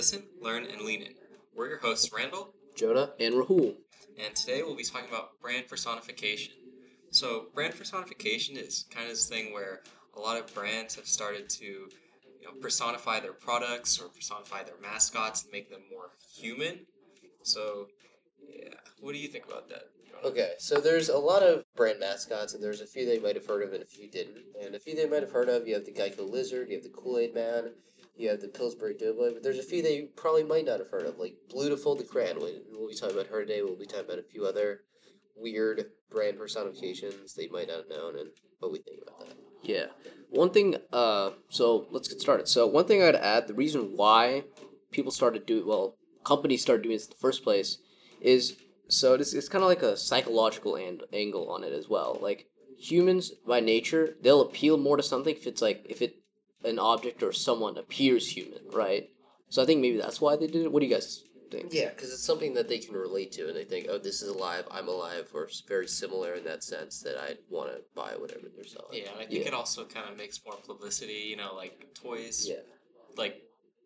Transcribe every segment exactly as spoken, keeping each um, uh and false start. Listen, Learn, and Lean In. We're your hosts, Randall, Joda, and Rahul. And today we'll be talking about brand personification. So brand personification is kind of this thing where a lot of brands have started to, you know, personify their products or personify their mascots and make them more human. So, yeah, what do you think about that? Okay, so there's a lot of brand mascots, and there's a few that you might have heard of and a few didn't. And a few that you might have heard of, you have the Geico Lizard, you have the Kool-Aid Man, you have the Pillsbury Doughboy, but there's a few that you probably might not have heard of, like Bluetiful the Crayola. We'll be talking about her today. We'll be talking about a few other weird brand personifications that you might not have known and what we think about that. Yeah. One thing, uh, so let's get started. So one thing I'd add, the reason why people started doing, well, companies started doing this in the first place is... So it's, it's kind of like a psychological and angle on it as well. Like, humans, by nature, they'll appeal more to something if it's like, if it an object or someone appears human, right? So I think maybe that's why they did it. What do you guys think? Yeah, because it's something that they can relate to, and they think, oh, this is alive, I'm alive, or it's very similar in that sense that I want to buy whatever they're selling. Yeah, and I think yeah. it also kind of makes more publicity, you know, like toys. Yeah. Like,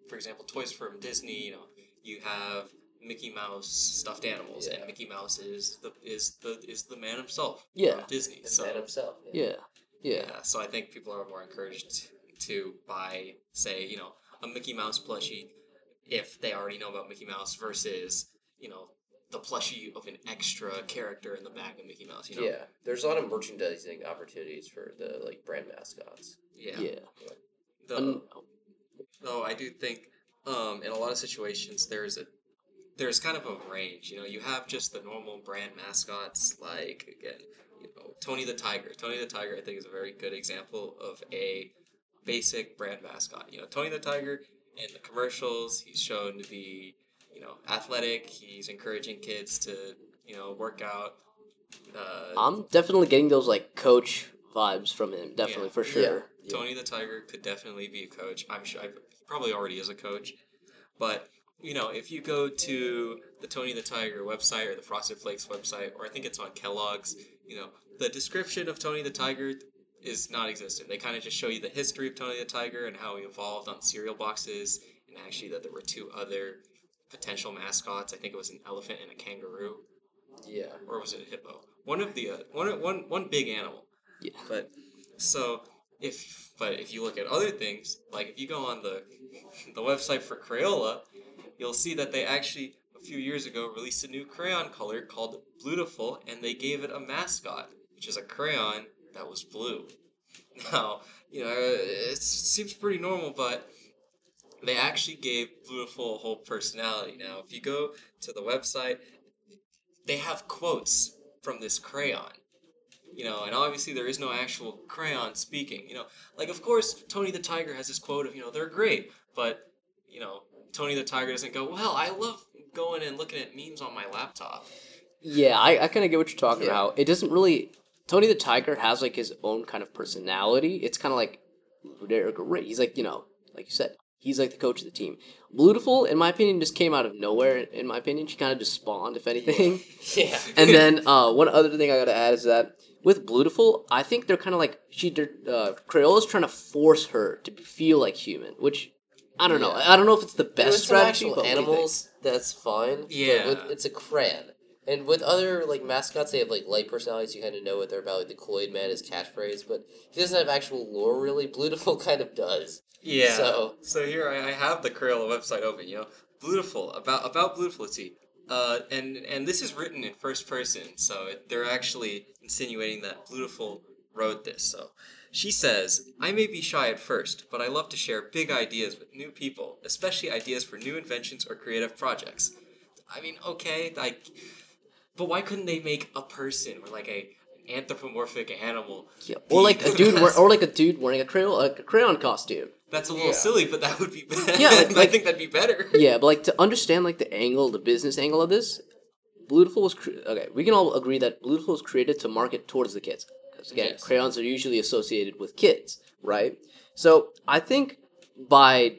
for example, toys from Disney, you know, you have... Mickey Mouse stuffed animals, yeah. and Mickey Mouse is the is the is the man himself. Yeah, from Disney. The so, man himself. Yeah. Yeah. yeah, yeah. So I think people are more encouraged to buy, say, you know, a Mickey Mouse plushie if they already know about Mickey Mouse versus, you know, the plushie of an extra character in the back of Mickey Mouse. You know, yeah. There's a lot of merchandising opportunities for the like brand mascots. Yeah. Yeah. yeah. Though, um, though I do think um, in a lot of situations there's a There's kind of a range, you know. You have just the normal brand mascots, like, again, you know, Tony the Tiger. Tony the Tiger, I think, is a very good example of a basic brand mascot. You know, Tony the Tiger, in the commercials, he's shown to be, you know, athletic. He's encouraging kids to, you know, work out. Uh, I'm definitely getting those, like, coach vibes from him, definitely, yeah, for sure. Yeah. Yeah. Tony the Tiger could definitely be a coach. I'm sure he probably already is a coach, but... You know, if you go to the Tony the Tiger website or the Frosted Flakes website, or I think it's on Kellogg's, you know, the description of Tony the Tiger is non-existent. They kind of just show you the history of Tony the Tiger and how he evolved on cereal boxes, and actually that there were two other potential mascots. I think it was an elephant and a kangaroo. Yeah. Or was it a hippo? One of the uh, one one one big animal. Yeah. But so if but if you look at other things, like if you go on the the website for Crayola, you'll see that they actually, a few years ago, released a new crayon color called Bluetiful, and they gave it a mascot, which is a crayon that was blue. Now, you know, it seems pretty normal, but they actually gave Bluetiful a whole personality. Now, if you go to the website, they have quotes from this crayon. You know, and obviously there is no actual crayon speaking. You know, like, of course, Tony the Tiger has this quote of, you know, they're great, but, you know... Tony the Tiger doesn't go, well, I love going and looking at memes on my laptop. Yeah, I, I kind of get what you're talking yeah. about. It doesn't really... Tony the Tiger has, like, his own kind of personality. It's kind of like... They're great. He's like, you know, like you said, he's like the coach of the team. Bluetiful, in my opinion, just came out of nowhere, in my opinion. She kind of just spawned, if anything. yeah. And then uh, one other thing I got to add is that with Bluetiful, I think they're kind of like... she. Uh, Crayola's trying to force her to feel like human, which... I don't yeah. know. I don't know if it's the best it's strategy, but animals, that's fine. Yeah. With, it's a crayon. And with other, like, mascots, they have, like, light personalities. You kind of know what they're about. Like, the Kool-Aid Man is catchphrase, but he doesn't have actual lore, really. Bluetiful kind of does. Yeah. So, so here I, I have the Crayola website open, you know. Bluetiful. About, about Bluetifulity. Uh, and, and this is written in first person, so it, they're actually insinuating that Bluetiful wrote this, so... She says, I may be shy at first, but I love to share big ideas with new people, especially ideas for new inventions or creative projects. I mean, okay, like, but why couldn't they make a person or like a an anthropomorphic animal? Yeah, or like a dude, or, or like a dude wearing a crayon, like a crayon costume. That's a little yeah. silly, but that would be better. Yeah, like, I think that'd be better. Yeah, but like to understand like the angle, the business angle of this, Bluetiful was cre- okay. We can all agree that Bluetiful was created to market towards the kids. Again, yes. crayons are usually associated with kids, right? So I think by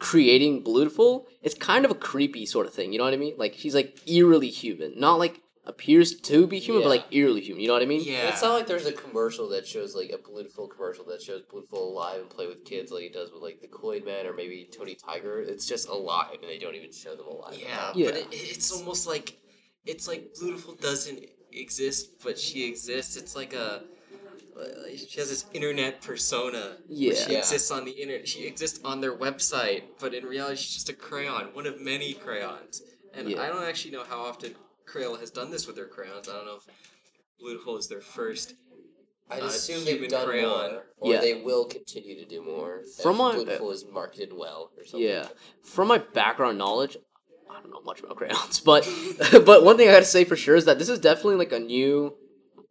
creating Bluetiful, it's kind of a creepy sort of thing. You know what I mean? Like, she's like eerily human, not like appears to be human, yeah. but like eerily human. You know what I mean? Yeah. It's not like there's a commercial that shows like a Bluetiful commercial that shows Bluetiful alive and play with kids like it does with like the Kool-Aid Man or maybe Tony Tiger. It's just alive and they don't even show them alive. Yeah. yeah. But it, it's almost like it's like Bluetiful doesn't exist, but she exists. It's like a she has this internet persona. Yeah. She exists on the internet. She exists on their website, but in reality, she's just a crayon, one of many crayons. And yeah. I don't actually know how often Crayola has done this with their crayons. I don't know if Bluetiful is their first I uh, assume they've done crayon. More, or yeah. they will continue to do more. From my Bluetiful uh, is marketed well, or something. Yeah, from my background knowledge, I don't know much about crayons, but but one thing I got to say for sure is that this is definitely like a new,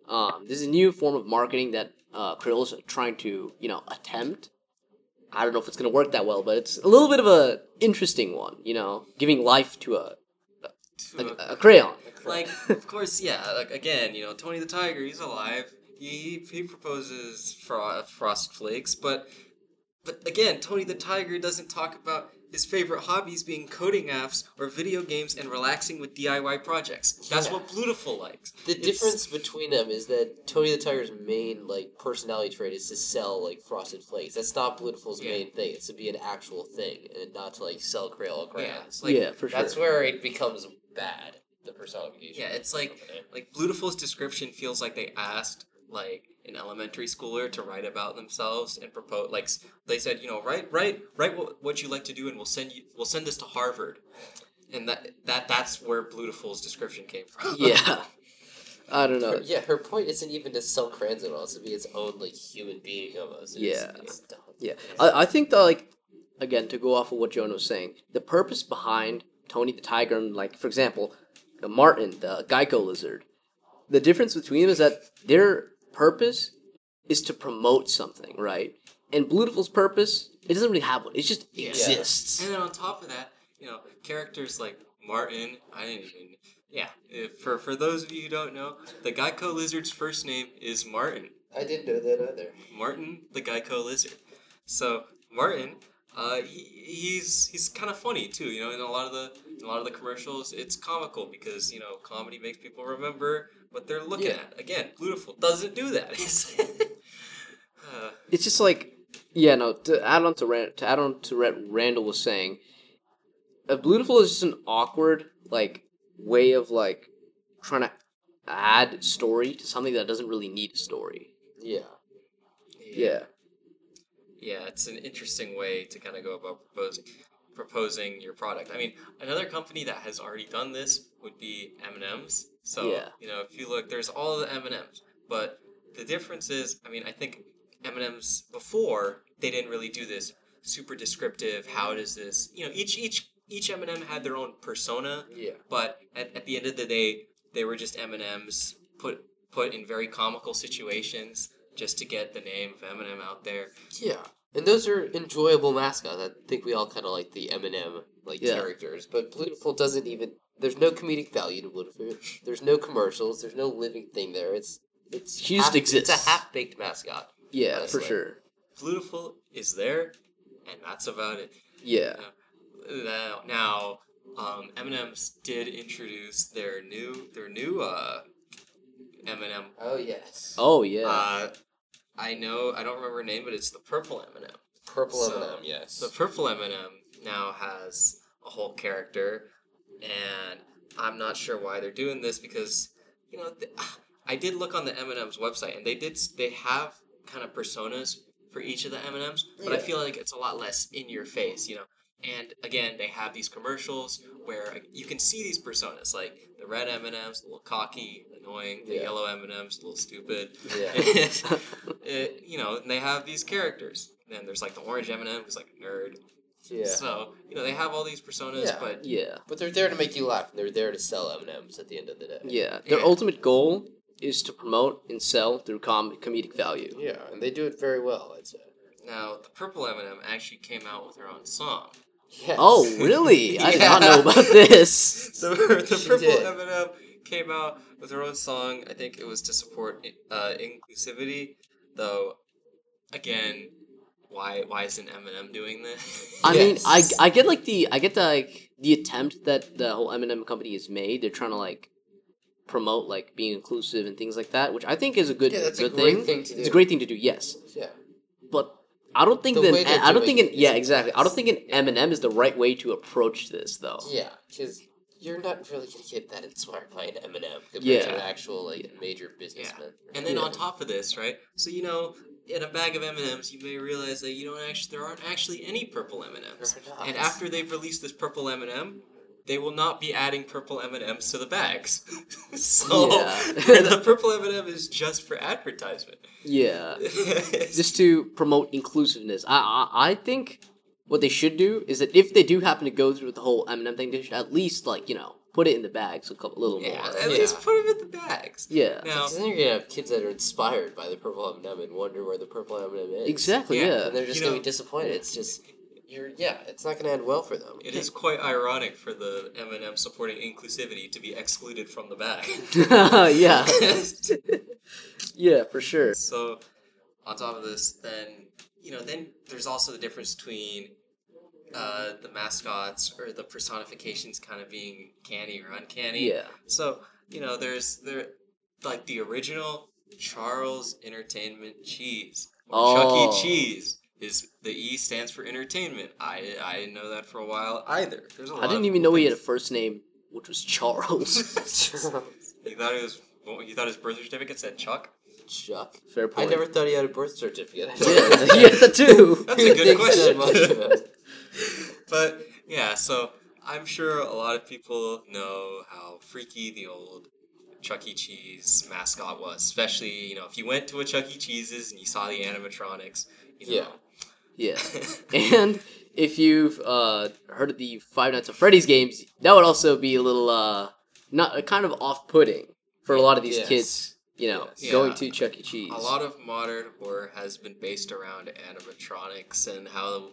um, this is a new form of marketing that uh, Crayola's trying to you know attempt. I don't know if it's gonna work that well, but it's a little bit of a interesting one, you know, giving life to a. A, a crayon. Like, of course, yeah. Like again, you know, Tony the Tiger, he's alive. He he proposes fro- Frosted Flakes, but but again, Tony the Tiger doesn't talk about his favorite hobbies being coding apps or video games and relaxing with D I Y projects. That's yeah. what Bluetiful likes. The it's... difference between them is that Tony the Tiger's main like personality trait is to sell like Frosted Flakes. That's not Bluetiful's yeah. main thing. It's to be an actual thing and not to like sell Crayola crayons. Yeah, like, yeah for sure. That's where it becomes bad, the personification. Yeah, it's like like Bluetiful's description feels like they asked like an elementary schooler to write about themselves and propose. Like they said, you know, write write write what, what you like to do, and we'll send you we'll send this to Harvard, and that that that's where Bluetiful's description came from. Yeah, I don't know. Her, yeah, her point isn't even to sell crayons at all; it's to be its own like human being almost. It's, yeah, it's dumb. Yeah. I I think that like again to go off of what Jonah was saying, the purpose behind Tony the Tiger, and like, for example, the Martin, the Geico Lizard. The difference between them is that their purpose is to promote something, right? And Bluetiful's purpose, it doesn't really have one. It just exists. Yeah. And then on top of that, you know, characters like Martin, I didn't even... Yeah, if, for, for those of you who don't know, the Geico Lizard's first name is Martin. I didn't know that either. Martin, the Geico Lizard. So, Martin... Uh, he, he's he's kind of funny too, you know. In a lot of the in a lot of the commercials, it's comical because you know comedy makes people remember what they're looking yeah. at. Again, Bluetiful doesn't do that. uh, it's just like yeah, no. To add on to Rand, to add on to what Randall was saying, uh, Bluetiful is just an awkward like way of like trying to add story to something that doesn't really need a story. Yeah. Yeah. yeah. Yeah, it's an interesting way to kind of go about proposing, proposing your product. I mean, another company that has already done this would be M and M's. So, yeah. you know, if you look, there's all the M and M's. But the difference is, I mean, I think M and M's before, they didn't really do this super descriptive, how does this, you know, each each each M and M had their own persona. Yeah. But at, at the end of the day, they were just M and M's put put in very comical situations. Just to get the name of M and M out there. Yeah. And those are enjoyable mascots. I think we all kind of like the M and M like yeah. characters. But Bluetiful doesn't even... There's no comedic value to Bluetiful. There's no commercials. There's no living thing there. It's... It's he just half, exists. It's a half-baked mascot. Yeah, honestly. For sure. Bluetiful is there, and that's about it. Yeah. Now, now um, M and M's did introduce their new... Their new... Uh, M and M. Oh, yes. Oh, yeah. Uh, I know, I don't remember her name, but it's the purple M and M. Purple so, M and M, yes. The purple M and M now has a whole character, and I'm not sure why they're doing this because, you know, th- I did look on the M and M's website, and they did, they have kind of personas for each of the M and M's, but yeah. I feel like it's a lot less in your face, you know. And, again, they have these commercials where you can see these personas, like the red M and M's, a little cocky, annoying, the yeah. yellow M and M's, a little stupid. Yeah. it, you know, and they have these characters. Then there's, like, the orange M and M who's, like, a nerd. Yeah. So, you know, they have all these personas, yeah. but... Yeah. But they're there to make you laugh. They're there to sell M and M's at the end of the day. Yeah. Their and, ultimate goal is to promote and sell through com- comedic value. Yeah, and they do it very well, I'd say. Now, the purple M and M actually came out with her own song. Yes. Oh, really? I yeah. did not know about this. So the purple M and M came out with her own song. I think it was to support uh, inclusivity. Though, again, why why isn't M and M doing this? I yes. mean, I, I get like the I get the, like the attempt that the whole M and M company has made. They're trying to like promote like being inclusive and things like that, which I think is a good, yeah, that's good a great thing. thing to do. It's a great thing to do. Yes. Yeah. But I don't think that I don't think an, yeah exactly I don't think an M and M is the right way to approach this though. Yeah, because you're not really gonna get that inspired by an M and M compared yeah. to an actual like yeah. major businessman. Yeah. And then yeah. on top of this, right? So you know. In a bag of M and Ms, you may realize that you don't actually there aren't actually any purple M and Ms. And after they've released this purple M and M, they will not be adding purple M and Ms to the bags. So yeah. the purple M and M is just for advertisement. Yeah, just to promote inclusiveness. I, I I think what they should do is that if they do happen to go through with the whole M and M thing, they should at least like you know. Put it in the bags a couple, little yeah, more. At yeah, at least put them in the bags. Yeah. Now, then you're going to have kids that are inspired by the purple M and M and wonder where the purple M and M is. Exactly, yeah. yeah. And they're just going to be disappointed. It's just, you're yeah, it's not going to end well for them. It is quite ironic for the M and M supporting inclusivity to be excluded from the bag. yeah. yeah, for sure. So, on top of this, then, you know, then there's also the difference between... Uh, the mascots or the personifications kind of being canny or uncanny. Yeah. So, you know, there's there like the original Charles Entertainment Cheese. Oh. Chuck E. Cheese is the E stands for entertainment. I I didn't know that for a while either. There's a lot I didn't even know things. He had a first name, which was Charles. Charles. You thought it was well, you thought his birth certificate said Chuck? Chuck. Fair point. I never thought he had a birth certificate. Yeah, he had that too. That's a good question. Much but yeah, so I'm sure a lot of people know how freaky the old Chuck E. Cheese mascot was, especially you know if you went to a Chuck E. Cheese's and you saw the animatronics. You know. Yeah, yeah. And if you've uh, heard of the Five Nights at Freddy's games, that would also be a little uh, not kind of off-putting for a lot of these yes. kids. You know, yes. going yeah. to Chuck E. Cheese. A lot of modern horror has been based around animatronics and how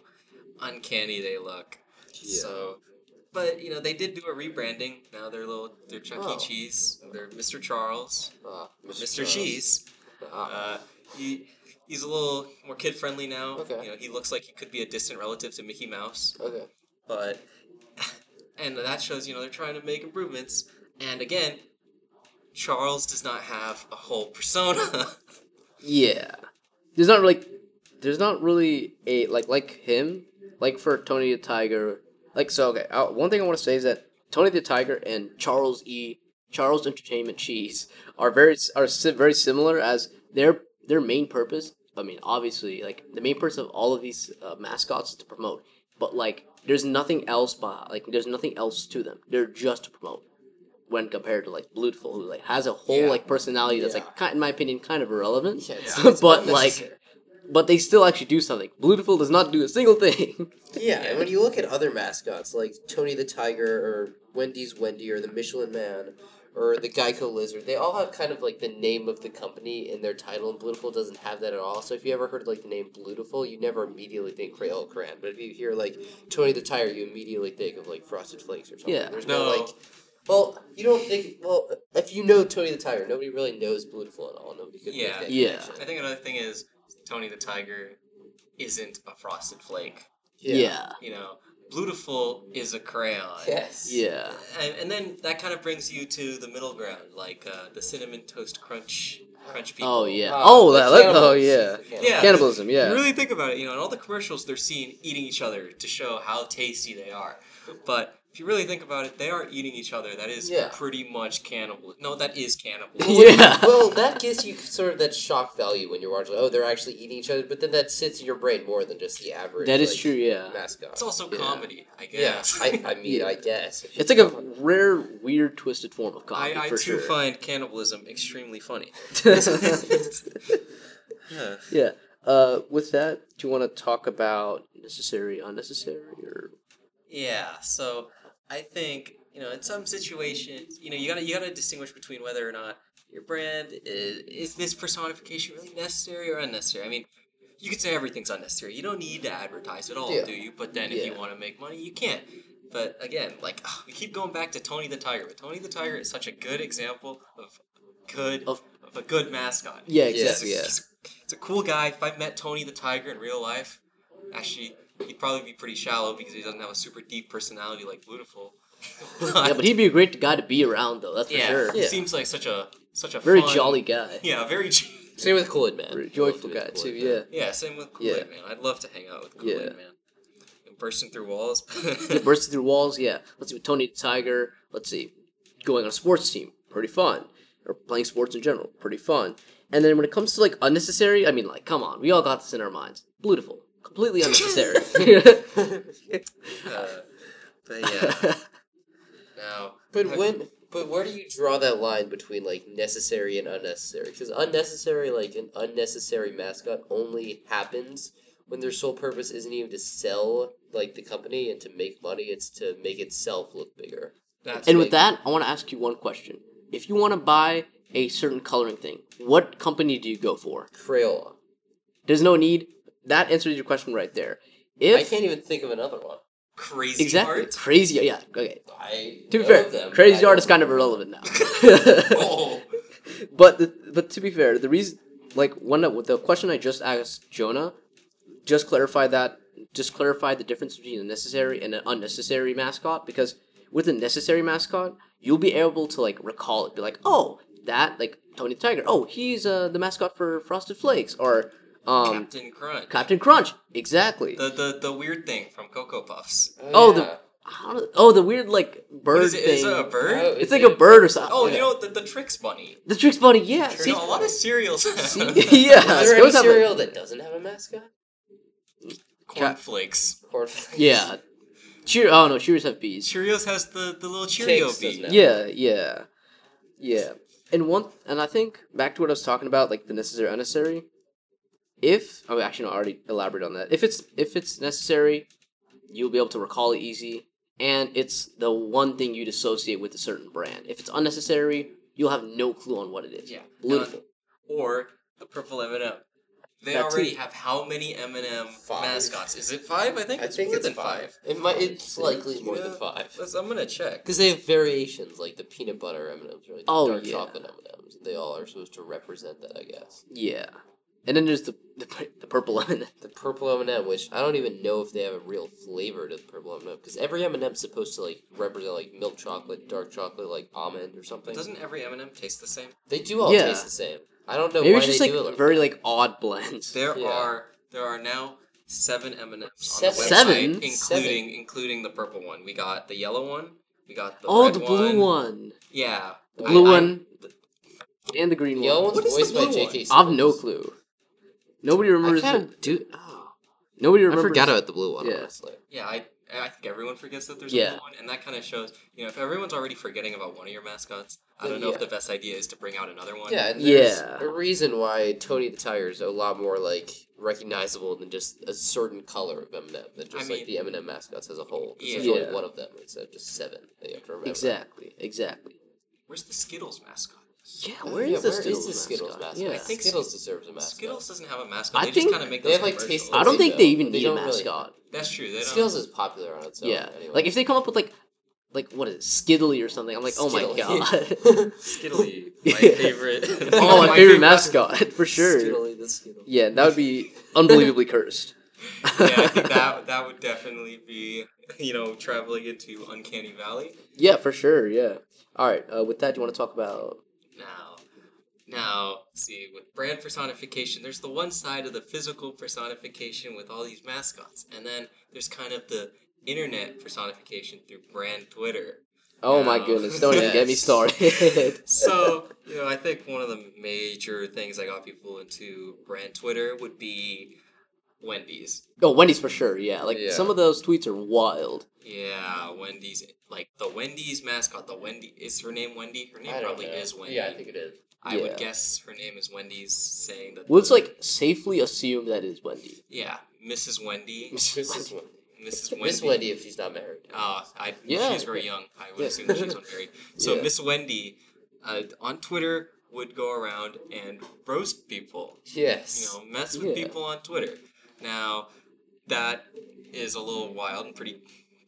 uncanny they look. Yeah. So, but you know they did do a rebranding. Now they're little, they're Chuck oh. E. Cheese. They're Mister Charles, uh, Mister Mister Cheese. Uh, he he's a little more kid friendly now. Okay. You know he looks like he could be a distant relative to Mickey Mouse. Okay. But and that shows you know they're trying to make improvements. And again, Charles does not have a whole persona. yeah. There's not like there's not really a like like him. Like, for Tony the Tiger, like, so, okay, I, one thing I want to say is that Tony the Tiger and Charles E., Charles Entertainment Cheese, are very are si- very similar as their their main purpose, I mean, obviously, like, the main purpose of all of these uh, mascots is to promote, but, like, there's nothing else by, like, there's nothing else to them. They're just to promote when compared to, like, Bluetiful, who, like, has a whole, yeah. like, personality that's, yeah. like, kind, in my opinion, kind of irrelevant, yeah, it's, it's but, like... But they still actually do something. Bluetiful does not do a single thing. yeah, and when you look at other mascots, like Tony the Tiger, or Wendy's Wendy, or the Michelin Man, or the Geico Lizard, they all have kind of, like, the name of the company in their title, and Bluetiful doesn't have that at all. So if you ever heard, like, the name Bluetiful, you never immediately think Crayola Crayon. But if you hear, like, Tony the Tiger, you immediately think of, like, Frosted Flakes or something. Yeah. There's no, no like... Well, you don't think... Well, if you know Tony the Tiger, nobody really knows Bluetiful at all. Nobody could yeah. make that Yeah, connection. I think another thing is... Tony the Tiger isn't a Frosted Flake. Yeah. yeah. You know, Bluetiful is a crayon. Yes. Yeah. And, and then that kind of brings you to the middle ground, like uh, the Cinnamon Toast Crunch crunch people. Oh, yeah. Uh, oh, that, that oh, yeah. yeah. Cannibalism, yeah. You really think about it, you know, in all the commercials they're seen eating each other to show how tasty they are. But if you really think about it, they are eating each other. That is yeah. pretty much cannibal. No, that is cannibalism. yeah. Well, that gives you sort of that shock value when you're watching, like, oh, they're actually eating each other, but then that sits in your brain more than just the average That is like, true, yeah. mascot. It's also yeah. comedy, I guess. Yeah, I, I mean, yeah. I guess. It's like a rare, weird, twisted form of comedy, I, I for too sure. find cannibalism extremely funny. yeah. yeah. Uh, with that, do you want to talk about necessary, unnecessary, or... Yeah, so... I think, you know, in some situations, you know, you gotta you gotta distinguish between whether or not your brand is is this personification really necessary or unnecessary. I mean, you could say everything's unnecessary. You don't need to advertise at all, yeah. do you? But then if yeah. you want to make money, you can't. But again, like oh, we keep going back to Tony the Tiger, but Tony the Tiger is such a good example of good of, of a good mascot. Yeah, exactly. Yeah. It's, it's a cool guy. If I met Tony the Tiger in real life, actually. He'd probably be pretty shallow because he doesn't have a super deep personality like Bluetiful. Yeah, but he'd be a great guy to be around, though. That's for yeah, sure. He yeah. seems like such a such a very fun, jolly guy. Yeah, very. J- same with Kool-Aid Man. Very joyful guy too. Man. Yeah. Yeah. Same with Kool-Aid yeah. Man. I'd love to hang out with Kool-Aid yeah. Man. Bursting through walls. yeah, bursting through walls. Yeah. Let's see with Tony the Tiger. Let's see, going on a sports team. Pretty fun. Or playing sports in general. Pretty fun. And then when it comes to like unnecessary, I mean, like, come on, we all got this in our minds. Bluetiful, completely unnecessary. uh, but yeah. Now, but I've, when, but where do you draw that line between like necessary and unnecessary? Because unnecessary, like an unnecessary mascot, only happens when their sole purpose isn't even to sell like the company and to make money. It's to make itself look bigger. That's and big. With that, I want to ask you one question. If you want to buy a certain coloring thing, what company do you go for? Crayola. There's no need. That answers your question right there. If I can't even think of another one. Crazy exactly. Art? Crazy, yeah. Okay. I to be fair, them, Crazy Art is kind of irrelevant now. oh. But the, but to be fair, the reason, like, when the, the question I just asked Jonah, just clarify that, just clarify the difference between a necessary and an unnecessary mascot, because with a necessary mascot, you'll be able to, like, recall it. Be like, oh, that, like, Tony the Tiger. Oh, he's uh, the mascot for Frosted Flakes, or um, Captain Crunch. Captain Crunch, exactly. The the, the weird thing from Cocoa Puffs. Oh, oh yeah. the I don't, oh the weird like bird is it, thing. Is it a bird? Oh, it's like it, a bird or something. Oh, yeah. You know the, the Trix Bunny. The Trix Bunny, yeah. See, a lot of cereals. See, yeah, is there any cereal that doesn't have a mascot? Corn Flakes. Corn Flakes. Yeah. Cheer. Oh no, Cheerios have bees. Cheerios has the, the little Cheerio Cakes bee. Yeah, yeah, yeah. And one, and I think back to what I was talking about, like the necessary, unnecessary. If oh, actually, no, I already elaborated on that. If it's if it's necessary, you'll be able to recall it easy, and it's the one thing you'd associate with a certain brand. If it's unnecessary, you'll have no clue on what it is. Yeah, Bluetiful. Or the purple M and M. They that already too. Have how many M and M mascots? Is it five? I think I it's think more it's than five. five. It might. It's likely yeah. more than five. Let's, I'm gonna check because they have variations, like the peanut butter M and M's, or like the oh, dark yeah. chocolate M and M's. They all are supposed to represent that, I guess. Yeah, and then there's the the, the purple M and M. The purple M and M, which I don't even know if they have a real flavor to the purple M and M, because every M and M's supposed to like represent like milk chocolate, dark chocolate, like almond or something. But doesn't every M and M taste the same? They do all yeah. taste the same. I don't know Maybe why they like do it. Maybe it's just like very like odd blends. There yeah. are there are now seven M and Ms on the website, seven? including seven. including the purple one. We got the yellow one. We got the oh red the blue one. one. Yeah, the blue I, one I, the... and the green the yellow one. What is voiced the blue by J K. Simmons. I've no clue. Nobody remembers. I kind of do. Oh. Nobody remembers. I forgot about the blue one. Yeah. Honestly. Yeah, I I think everyone forgets that there's yeah. a blue one, and that kind of shows. You know, if everyone's already forgetting about one of your mascots. I don't know yeah. if the best idea is to bring out another one. Yeah, and there's yeah. a reason why Tony the Tiger is a lot more, like, recognizable than just a certain color of M and M, than just, I mean, like, the M and M mascots as a whole. Yeah. There's only yeah. one of them instead of just seven that you have to remember. Exactly, exactly. Where's the Skittles mascot? Yeah, where, yeah, is, the where Skittles is the Skittles mascot? mascot? Yeah. I think Skittles deserves a mascot. Skittles doesn't have a mascot. I they think just kind of make they have, like, taste. I don't think they even need a mascot. That's true. They don't. Skittles is popular on its own. Yeah, anyway. Like, if they come up with, like, Like, what is it? Skittly or something. I'm like, Skittly. Oh my god. Skittly. My favorite. oh, my, my favorite mascot, for sure. Skittly the Skittle. Yeah, that would be unbelievably cursed. yeah, I think that, that would definitely be, you know, traveling into Uncanny Valley. Yeah, for sure, yeah. Alright, uh, with that, do you want to talk about... Now, now, see, with brand personification, there's the one side of the physical personification with all these mascots. And then there's kind of the... internet personification through brand Twitter. Oh now, my goodness, don't yes. even get me started. So, you know, I think one of the major things that got people into brand Twitter would be Wendy's. Oh, Wendy's for sure, yeah. Like, yeah. some of those tweets are wild. Yeah, Wendy's. Like, the Wendy's mascot, the Wendy. Is her name Wendy? Her name probably know. is Wendy. Yeah, I think it is. I yeah. would guess her name is Wendy's, saying that... Well, it's, like, safely assumed that is Wendy. Yeah, Missus Wendy. Missus Wendy. Missus Wendy. Miss Wendy, if she's not married. Uh, I, yeah. She's very young. I would yeah. assume that she's unmarried. So yeah. Miss Wendy uh, on Twitter would go around and roast people. Yes. You know, mess with yeah. people on Twitter. Now, that is a little wild and pretty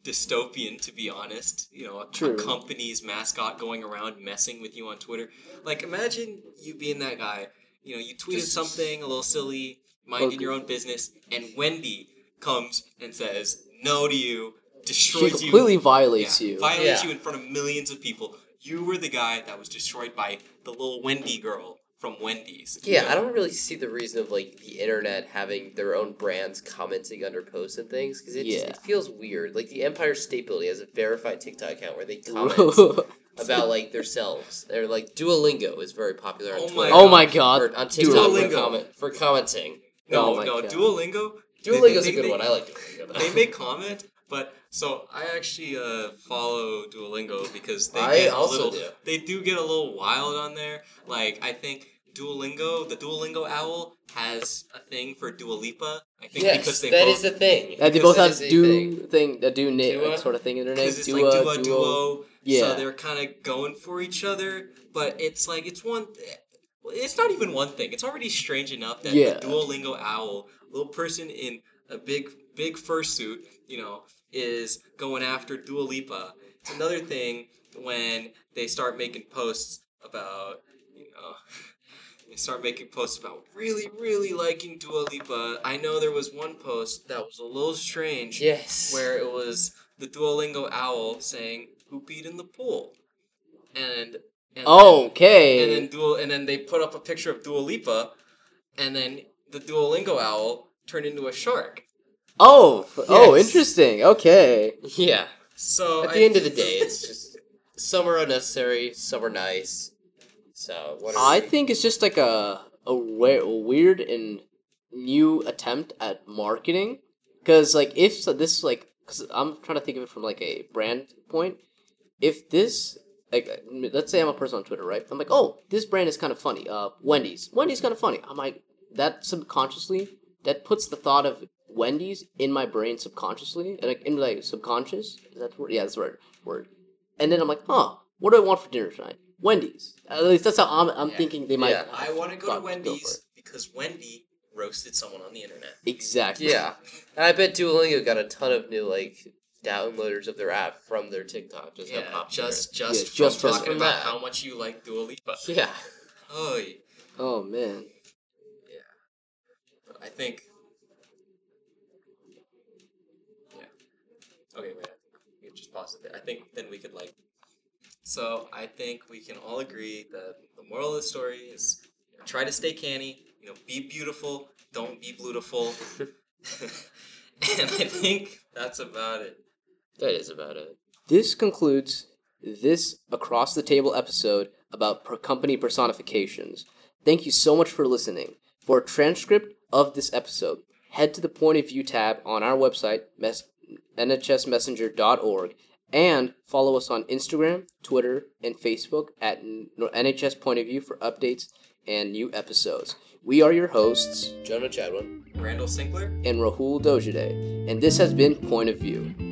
dystopian, to be honest. You know, a, a company's mascot going around messing with you on Twitter. Like, imagine you being that guy. You know, you tweeted just, something a little silly, minding okay. your own business, and Wendy... comes and says no to you, destroys you. She completely you. violates yeah. you. Violates yeah. you in front of millions of people. You were the guy that was destroyed by the little Wendy girl from Wendy's. Yeah, know. I don't really see the reason of, like, the internet having their own brands commenting under posts and things, because it, yeah. it feels weird. Like, the Empire State Building has a verified TikTok account where they comment about, like, themselves. They're, like, Duolingo is very popular on oh Twitter. My oh, my God. Or on TikTok Duolingo. For, comment, for commenting. No, oh no, God. Duolingo... Duolingo's they, they, a good they, one. I like Duolingo. They may comment, but... So, I actually uh, follow Duolingo because they I get a also little... Do. They do get a little wild on there. Like, I think Duolingo, the Duolingo owl, has a thing for Dua Lipa. I think yes, because they that both, is a thing. Yeah, they both have do thing. thing, a do name like, sort of thing in their name. Because it's Dua, like Dua, Duo. Yeah. So, they're kind of going for each other. But it's like, it's one... It's not even one thing. It's already strange enough that yeah. the Duolingo owl, little person in a big, big fursuit, you know... is going after Dua Lipa. It's another thing when they start making posts about, you know, they start making posts about really, really liking Dua Lipa. I know there was one post that was a little strange. Yes. Where it was the Duolingo owl saying, "Who peed in the pool?" And, and okay. Then, and then Dual, and then they put up a picture of Dua Lipa, and then the Duolingo owl turned into a shark. Oh, yes. oh, interesting. Okay. Yeah. So at the I, end of the day, it's just some are unnecessary, some are nice. So what? Are I we... think it's just like a a weird and new attempt at marketing, because like if so this like because I'm trying to think of it from like a brand point. If this like let's say I'm a person on Twitter, right? I'm like, oh, this brand is kind of funny. Uh, Wendy's. Wendy's kind of funny. I'm like that subconsciously that puts the thought of Wendy's in my brain subconsciously, and like in like subconscious, is that the word? Yeah, that's the right word. And then I'm like, huh, what do I want for dinner tonight? Wendy's. At least that's how I'm, I'm yeah. thinking they might. Yeah, I want to go to Wendy's go because Wendy roasted someone on the internet. Exactly. Yeah, and I bet Duolingo got a ton of new like downloaders of their app from their TikTok. Just yeah, pop just just, yeah, from just talking from about that. How much you like Dua Lipa. Yeah. Oh. Yeah. Oh man. Yeah. I think. Okay, wait, we just pause it there. I think then we could, like... So, I think we can all agree that the moral of the story is you know, try to stay canny, you know, be beautiful, don't be Bluetiful. And I think that's about it. That is about it. This concludes this Across the Table episode about per company personifications. Thank you so much for listening. For a transcript of this episode, head to the Point of View tab on our website, Mess... N H S messenger dot org, and follow us on Instagram, Twitter, and Facebook at N H S Point of View for updates and new episodes. We are your hosts, Jonah Chadwin, Randall Sinkler, and Rahul Dojade, and this has been Point of View.